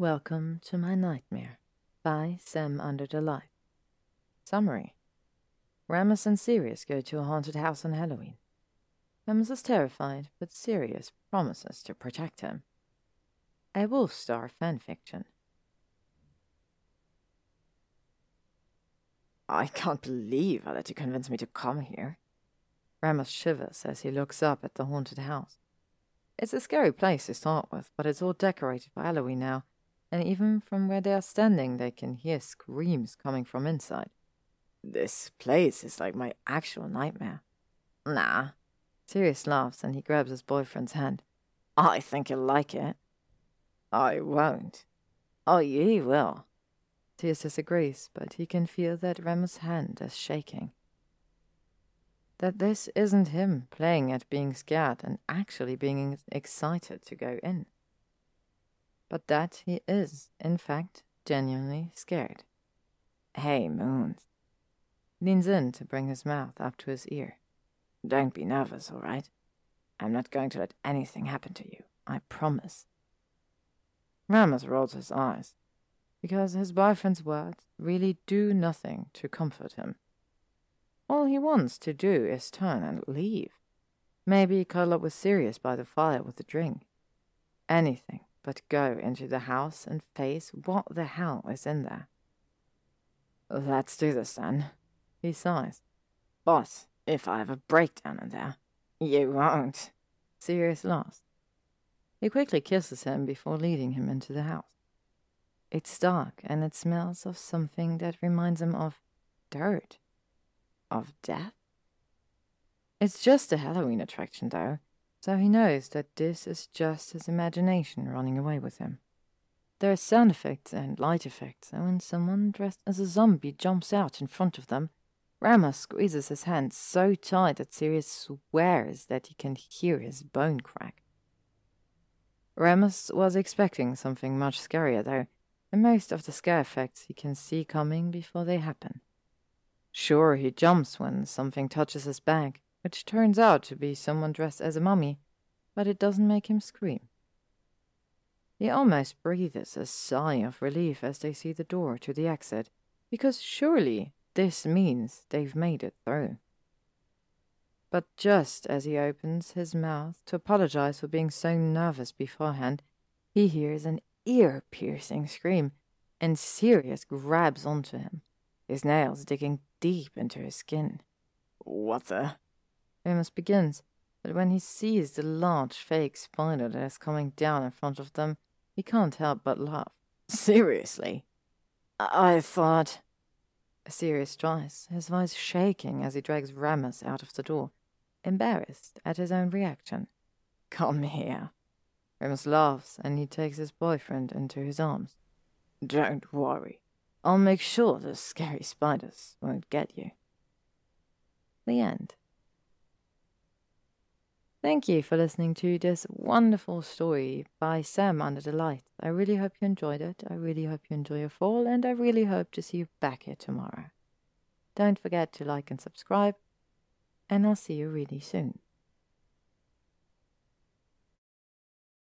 Welcome to My Nightmare by Samunderthelights. Summary. Remus and Sirius go to a haunted house on Halloween. Remus is terrified, but Sirius promises to protect him. A Wolfstar fanfiction. I can't believe I let you convince me to come here. Remus shivers as he looks up at the haunted house. It's a scary place to start with, but it's all decorated for Halloween now, and even from where they are standing they can hear screams coming from inside. This place is like my actual nightmare. Nah. Sirius laughs and he grabs his boyfriend's hand. I think you'll like it. I won't. Oh, you will. Sirius disagrees, but he can feel that Remus' hand is shaking. That this isn't him playing at being scared and actually being excited to go in. But that he is, in fact, genuinely scared. Hey, Moons. Leans in to bring his mouth up to his ear. Don't be nervous, all right? I'm not going to let anything happen to you, I promise. Remus rolls his eyes, because his boyfriend's words really do nothing to comfort him. All he wants to do is turn and leave. Maybe cuddle up with Sirius by the fire with a drink. Anything but go into the house and face what the hell is in there. Let's do this then, he sighs. But if I have a breakdown in there, you won't. Sirius laughs. He quickly kisses him before leading him into the house. It's dark and it smells of something that reminds him of dirt. Of death? It's just a Halloween attraction, though, so he knows that this is just his imagination running away with him. There are sound effects and light effects, and when someone dressed as a zombie jumps out in front of them, Remus squeezes his hand so tight that Sirius swears that he can hear his bone crack. Remus was expecting something much scarier, though, and most of the scare effects he can see coming before they happen. Sure, he jumps when something touches his back, which turns out to be someone dressed as a mummy, but it doesn't make him scream. He almost breathes a sigh of relief as they see the door to the exit, because surely this means they've made it through. But just as he opens his mouth to apologize for being so nervous beforehand, he hears an ear-piercing scream, and Sirius grabs onto him, his nails digging deep into his skin. What the? Remus begins, but when he sees the large fake spider that is coming down in front of them, he can't help but laugh. Seriously? I thought... Sirius tries, his voice shaking as he drags Remus out of the door, embarrassed at his own reaction. Come here. Remus laughs and he takes his boyfriend into his arms. Don't worry. I'll make sure the scary spiders won't get you. The end. Thank you for listening to this wonderful story by Samunderthelights. I really hope you enjoyed it. I really hope you enjoy your fall, and I really hope to see you back here tomorrow. Don't forget to like and subscribe, and I'll see you really soon.